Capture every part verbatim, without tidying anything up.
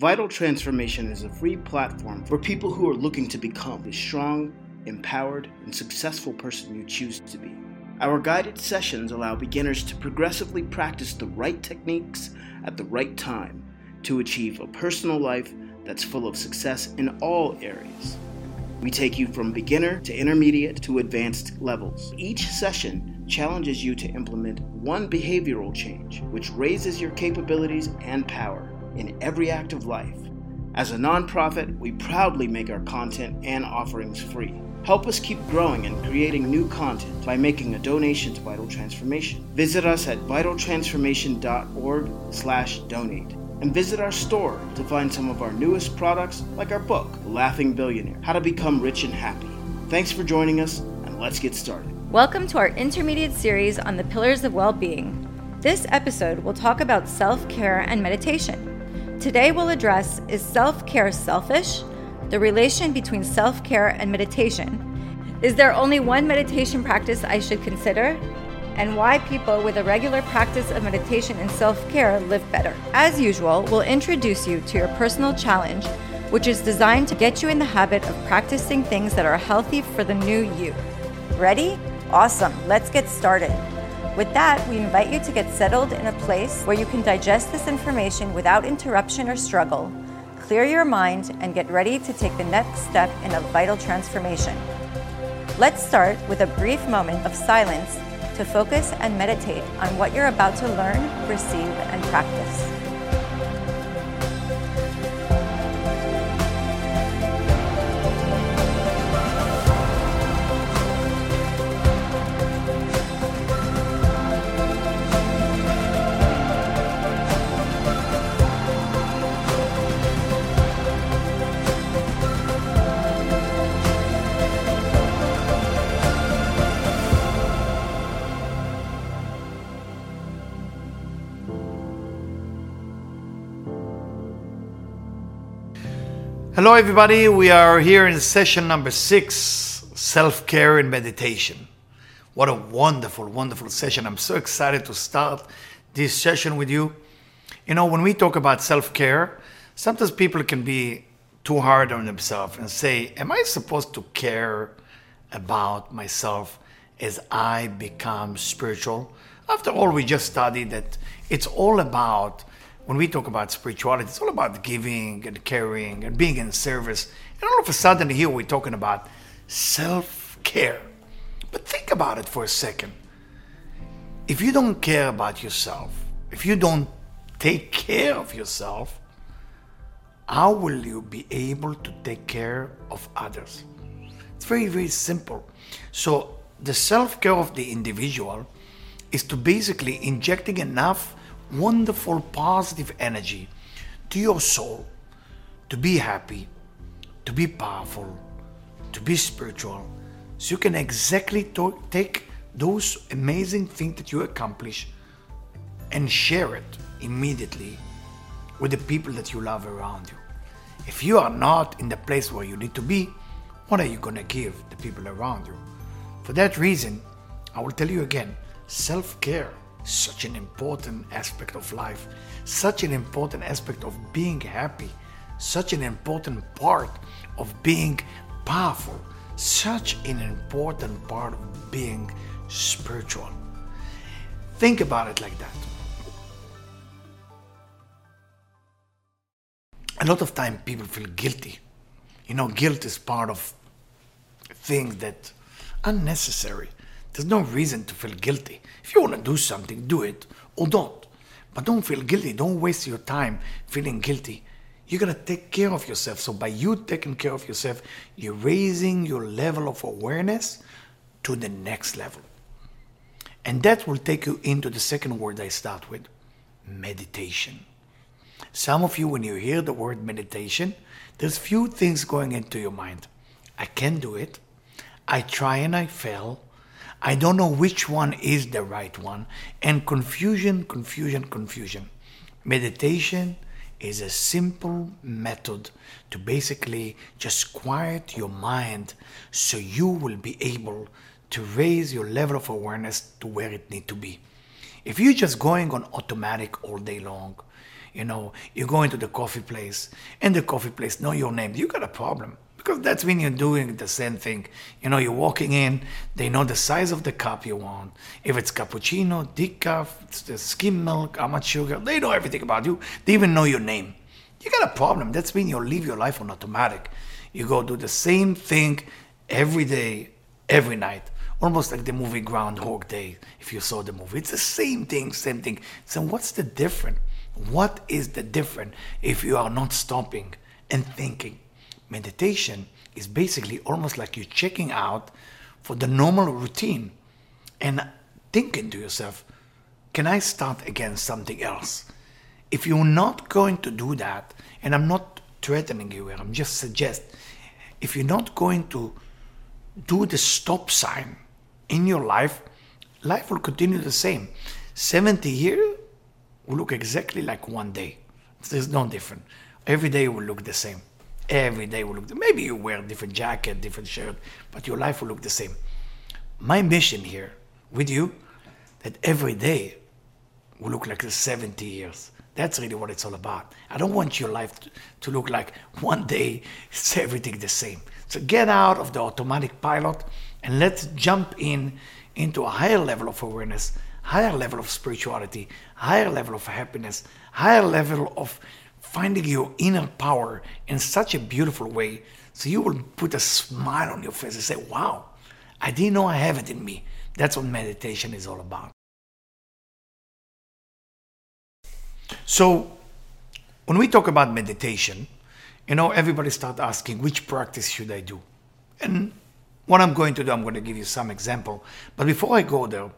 Vital Transformation is a free platform for people who are looking to become the strong, empowered, and successful person you choose to be. Our guided sessions allow beginners to progressively practice the right techniques at the right time to achieve a personal life that's full of success in all areas. We take you from beginner to intermediate to advanced levels. Each session challenges you to implement one behavioral change, which raises your capabilities and power in every act of life. As a nonprofit, we proudly make our content and offerings free. Help us keep growing and creating new content by making a donation to Vital Transformation. Visit us at vital transformation dot org slash donate and visit our store to find some of our newest products like our book, Laughing Billionaire: How to Become Rich and Happy. Thanks for joining us, and let's get started. Welcome to our intermediate series on the pillars of well-being. This episode will talk about self-care and meditation. Today we'll address, is self-care selfish? The relation between self-care and meditation. Is there only one meditation practice I should consider? And why people with a regular practice of meditation and self-care live better. As usual, we'll introduce you to your personal challenge, which is designed to get you in the habit of practicing things that are healthy for the new you. Ready? Awesome, let's get started. With that, we invite you to get settled in a place where you can digest this information without interruption or struggle, clear your mind, and get ready to take the next step in a vital transformation. Let's start with a brief moment of silence to focus and meditate on what you're about to learn, receive, and practice. Hello everybody, we are here in session number six, self-care and meditation. What a wonderful, wonderful session. I'm so excited to start this session with you. You know, when we talk about self-care, sometimes people can be too hard on themselves and say, am I supposed to care about myself as I become spiritual? After all, we just studied that it's all about when we talk about spirituality, it's all about giving and caring and being in service. And all of a sudden here we're talking about self-care. But think about it for a second. If you don't care about yourself, if you don't take care of yourself, how will you be able to take care of others? It's very, very simple. So the self-care of the individual is to basically injecting enough wonderful positive energy to your soul to be happy, to be powerful, to be spiritual, so you can exactly to- take those amazing things that you accomplish and share it immediately with the people that you love around you. If you are not in the place where you need to be, what are you going to give the people around you? For that reason, I will tell you again, self-care. Such an important aspect of life, such an important aspect of being happy, such an important part of being powerful, such an important part of being spiritual. Think about it like that. A lot of time people feel guilty. You know, guilt is part of things that are unnecessary. There's no reason to feel guilty. If you want to do something, do it or don't. But don't feel guilty. Don't waste your time feeling guilty. You're going to take care of yourself. So by you taking care of yourself, you're raising your level of awareness to the next level. And that will take you into the second word I start with, meditation. Some of you, when you hear the word meditation, there's few things going into your mind. I can do it. I try and I fail. I don't know which one is the right one. And confusion, confusion, confusion. Meditation is a simple method to basically just quiet your mind so you will be able to raise your level of awareness to where it needs to be. If you're just going on automatic all day long, you know, you go into the coffee place and the coffee place know your name, you got a problem. Because that's when you're doing the same thing. You know, you're walking in, they know the size of the cup you want. If it's cappuccino, decaf, it's the skim milk, how much sugar, they know everything about you. They even know your name. You got a problem. That's when you live your life on automatic. You go do the same thing every day, every night. Almost like the movie Groundhog Day, if you saw the movie. It's the same thing, same thing. So what's the difference? What is the difference if you are not stopping and thinking? Meditation is basically almost like you're checking out for the normal routine and thinking to yourself, can I start again something else? If you're not going to do that, and I'm not threatening you here, I'm just suggesting, if you're not going to do the stop sign in your life, life will continue the same. seventy years will look exactly like one day. There's no difference. Every day will look the same. Every day will look the same. Maybe you wear a different jacket, different shirt, but your life will look the same. My mission here with you, that every day will look like the seventy years. That's really what it's all about. I don't want your life to, to look like one day it's everything the same. So get out of the automatic pilot and let's jump in into a higher level of awareness, higher level of spirituality, higher level of happiness, higher level of finding your inner power in such a beautiful way, so you will put a smile on your face and say, wow, I didn't know I have it in me. That's what meditation is all about. So when we talk about meditation, you know, everybody starts asking, which practice should I do? And what I'm going to do, I'm going to give you some example. But before I go there,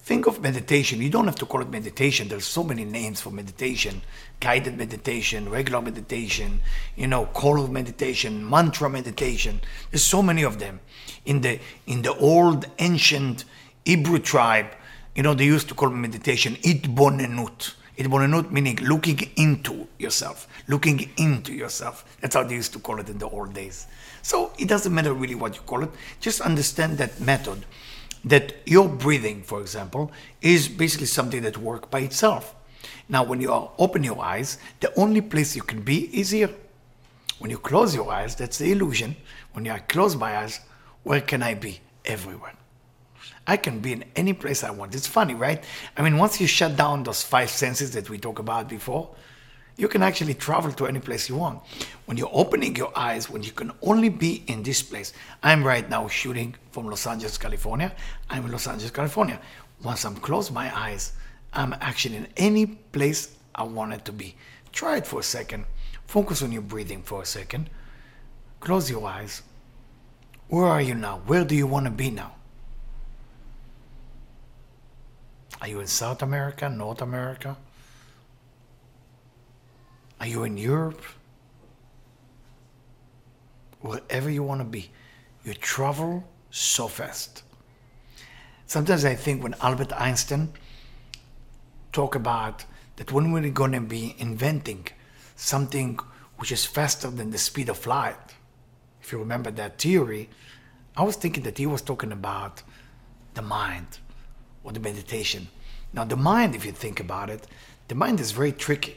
think of meditation. You don't have to call it meditation. There's so many names for meditation. Guided meditation, regular meditation, you know, call of meditation, mantra meditation. There's so many of them. In the in the old ancient Hebrew tribe, you know, they used to call meditation itbonenut. Itbonenut meaning looking into yourself, looking into yourself. That's how they used to call it in the old days. So it doesn't matter really what you call it. Just understand that method, that your breathing, for example, is basically something that works by itself. Now, when you are open your eyes, the only place you can be is here. When you close your eyes, that's the illusion. When I close my eyes, where can I be? Everywhere. I can be in any place I want. It's funny, right? I mean, once you shut down those five senses that we talked about before, you can actually travel to any place you want. When you're opening your eyes, when you can only be in this place. I'm right now shooting from Los Angeles, California. I'm in Los Angeles, California. Once I'm closed my eyes, I'm actually in any place I wanted to be. Try it for a second. Focus on your breathing for a second. Close your eyes. Where are you now? Where do you want to be now? Are you in South America, North America? Are you in Europe? Wherever you want to be, you travel so fast. Sometimes I think when Albert Einstein talked about that when we're going to be inventing something which is faster than the speed of light, if you remember that theory, I was thinking that he was talking about the mind or the meditation. Now the mind, if you think about it, the mind is very tricky.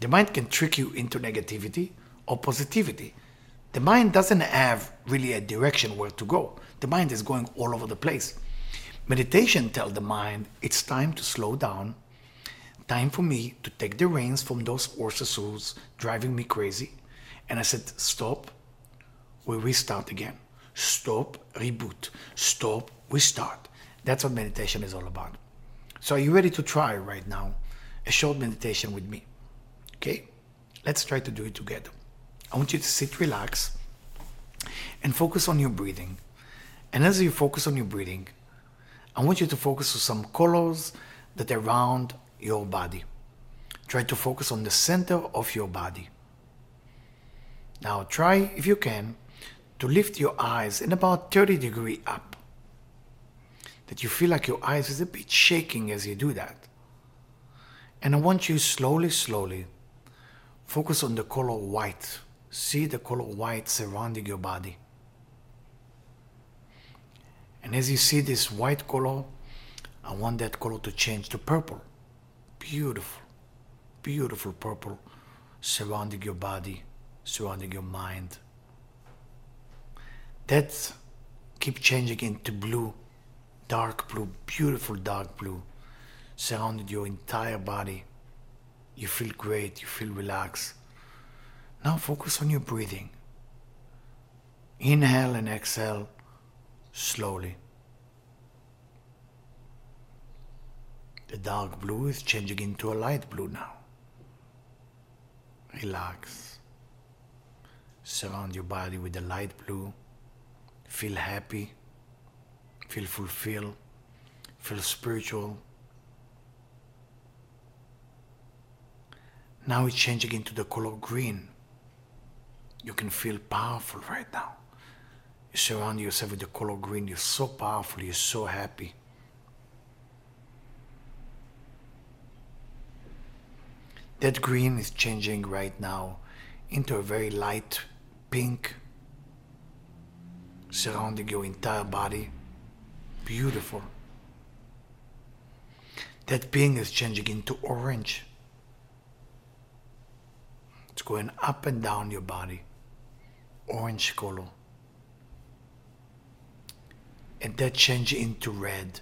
The mind can trick you into negativity or positivity. The mind doesn't have really a direction where to go. The mind is going all over the place. Meditation tells the mind, it's time to slow down. Time for me to take the reins from those horses who's driving me crazy. And I said, stop, we restart again. Stop, reboot. Stop, restart. That's what meditation is all about. So are you ready to try right now a short meditation with me? Okay, let's try to do it together. I want you to sit, relax, and focus on your breathing. And as you focus on your breathing, I want you to focus on some colors that are around your body. Try to focus on the center of your body. Now try, if you can, to lift your eyes in about thirty degrees up. That you feel like your eyes is a bit shaking as you do that. And I want you slowly, slowly, focus on the color white. See the color white surrounding your body. And as you see this white color, I want that color to change to purple. Beautiful, beautiful purple surrounding your body, surrounding your mind. That keeps changing into blue, dark blue, beautiful dark blue, surrounding your entire body. You feel great, you feel relaxed. Now focus on your breathing. Inhale and exhale slowly. The dark blue is changing into a light blue now. Relax. Surround your body with the light blue. Feel happy. Feel fulfilled. Feel spiritual. Now it's changing into the color green. You can feel powerful right now. You surround yourself with the color green. You're so powerful. You're so happy. That green is changing right now into a very light pink, surrounding your entire body. Beautiful. That pink is changing into orange. It's going up and down your body. Orange color. And that changes into red.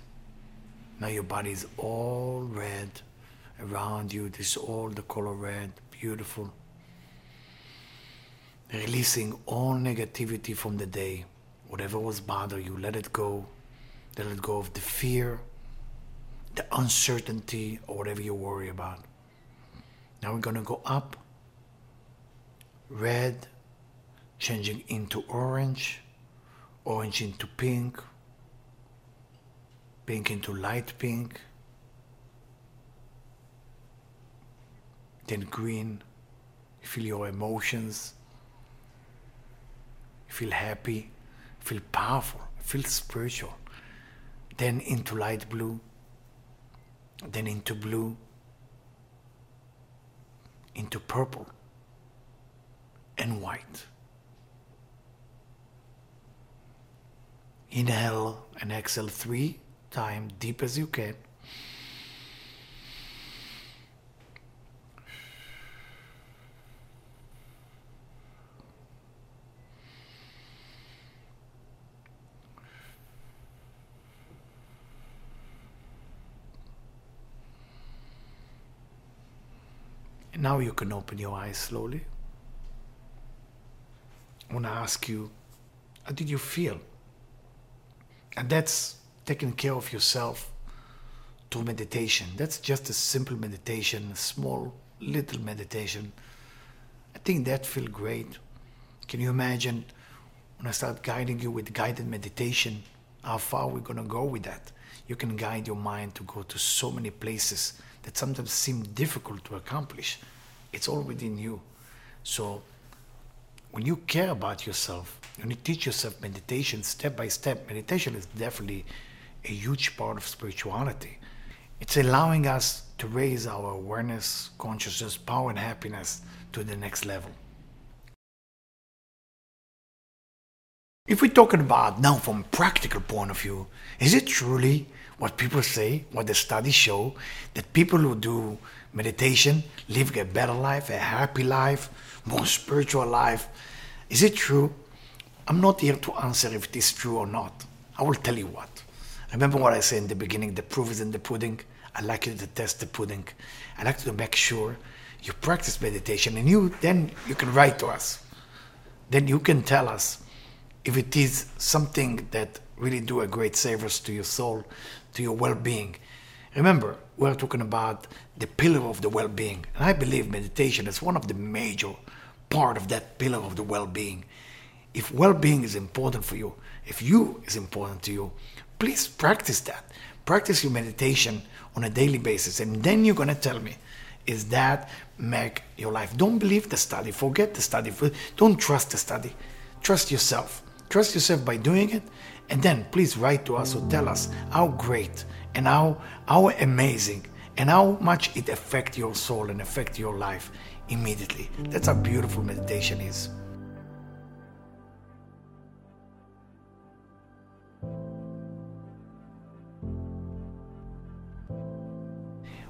Now your body is all red. Around you, this is all the color red, beautiful. Releasing all negativity from the day. Whatever was bothering you, let it go. Let it go of the fear, the uncertainty, or whatever you worry about. Now we're going to go up. Red, changing into orange. Orange into pink. Pink into light pink. Then green, you feel your emotions, you feel happy, feel powerful, feel spiritual. Then into light blue, then into blue, into purple and white. Inhale and exhale three times, deep as you can. Now you can open your eyes slowly. I want to ask you, how did you feel? And that's taking care of yourself through meditation. That's just a simple meditation, a small little meditation. I think that feels great. Can you imagine when I start guiding you with guided meditation, how far we're going to go with that? You can guide your mind to go to so many places that sometimes seem difficult to accomplish. It's all within you. So when you care about yourself, when you teach yourself meditation step by step, meditation is definitely a huge part of spirituality. It's allowing us to raise our awareness, consciousness, power, and happiness to the next level. If we're talking about now from a practical point of view, is it truly what people say, what the studies show, that people who do meditation live a better life, a happy life, more spiritual life? Is it true? I'm not here to answer if it is true or not. I will tell you what. Remember what I said in the beginning, the proof is in the pudding. I'd like you to test the pudding. I'd like you to make sure you practice meditation, and you then you can write to us. Then you can tell us if it is something that really do a great service to your soul, to your well-being. Remember, we're talking about the pillar of the well-being. And I believe meditation is one of the major part of that pillar of the well-being. If well-being is important for you, if you is important to you, please practice that. Practice your meditation on a daily basis. And then you're going to tell me, is that make your life? Don't believe the study. Forget the study. Don't trust the study. Trust yourself. Trust yourself by doing it. And then please write to us or tell us how great and how, how amazing and how much it affects your soul and affects your life immediately. That's how beautiful meditation is.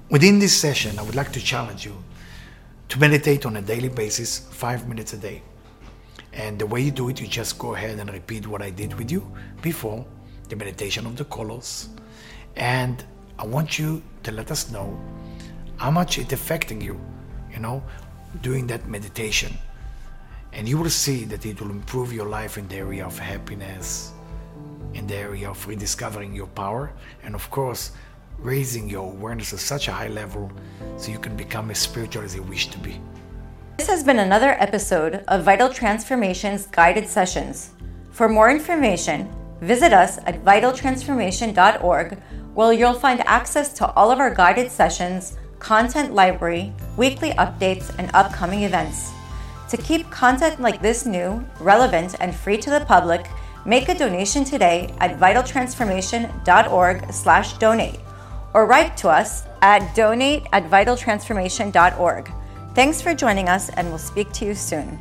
Within this session, I would like to challenge you to meditate on a daily basis, five minutes a day. And the way you do it, you just go ahead and repeat what I did with you before, the meditation of the colors. And I want you to let us know how much it's affecting you, you know, doing that meditation. And you will see that it will improve your life in the area of happiness, in the area of rediscovering your power, and of course, raising your awareness to such a high level so you can become as spiritual as you wish to be. This has been another episode of Vital Transformation's Guided Sessions. For more information, visit us at vital transformation dot org, where you'll find access to all of our guided sessions, content library, weekly updates, and upcoming events. To keep content like this new, relevant, and free to the public, make a donation today at vital transformation dot org slash donate, or write to us at donate at vital transformation dot org. Thanks for joining us, and we'll speak to you soon.